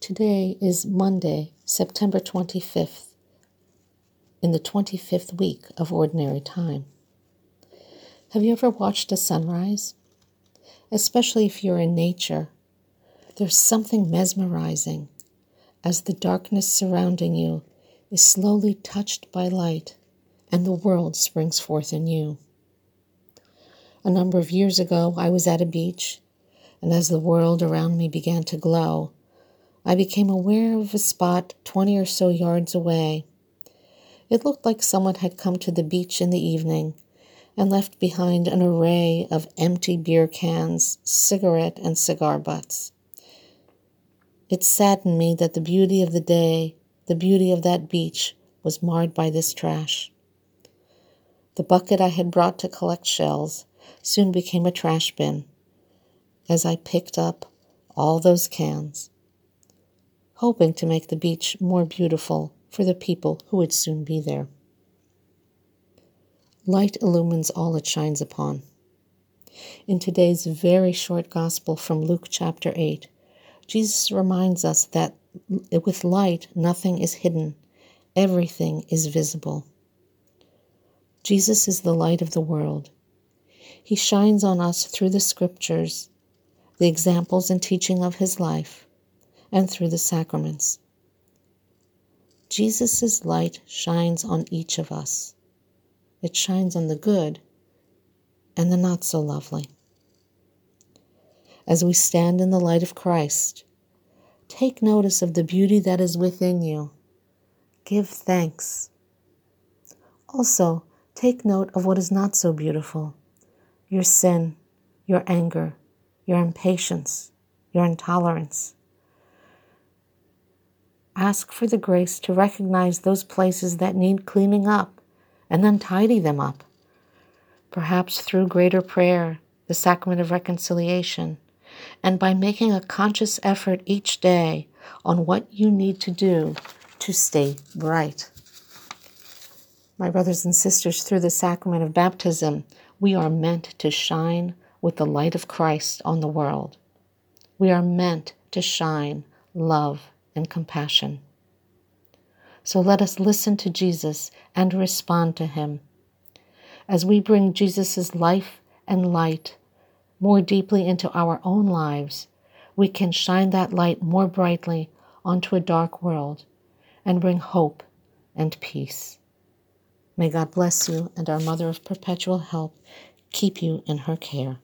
Today is Monday, September 25th, in the 25th week of Ordinary Time. Have you ever watched a sunrise? Especially if you're in nature, there's something mesmerizing as the darkness surrounding you is slowly touched by light and the world springs forth in you. A number of years ago, I was at a beach, and as the world around me began to glow, I became aware of a spot 20 or so yards away. It looked like someone had come to the beach in the evening and left behind an array of empty beer cans, cigarette and cigar butts. It saddened me that the beauty of the day, the beauty of that beach, was marred by this trash. The bucket I had brought to collect shells soon became a trash bin as I picked up all those cans, hoping to make the beach more beautiful for the people who would soon be there. Light illumines all it shines upon. In today's very short gospel from Luke chapter 8, Jesus reminds us that with light nothing is hidden, everything is visible. Jesus is the light of the world. He shines on us through the scriptures, the examples and teaching of his life, and through the sacraments. Jesus' light shines on each of us. It shines on the good and the not so lovely. As we stand in the light of Christ, take notice of the beauty that is within you. Give thanks. Also, take note of what is not so beautiful: your sin, your anger, your impatience, your intolerance. Ask for the grace to recognize those places that need cleaning up and then tidy them up, perhaps through greater prayer, the sacrament of reconciliation, and by making a conscious effort each day on what you need to do to stay bright. My brothers and sisters, through the sacrament of baptism, we are meant to shine with the light of Christ on the world. We are meant to shine love and compassion. So let us listen to Jesus and respond to him. As we bring Jesus' life and light more deeply into our own lives, we can shine that light more brightly onto a dark world and bring hope and peace. May God bless you, and our Mother of Perpetual Help keep you in her care.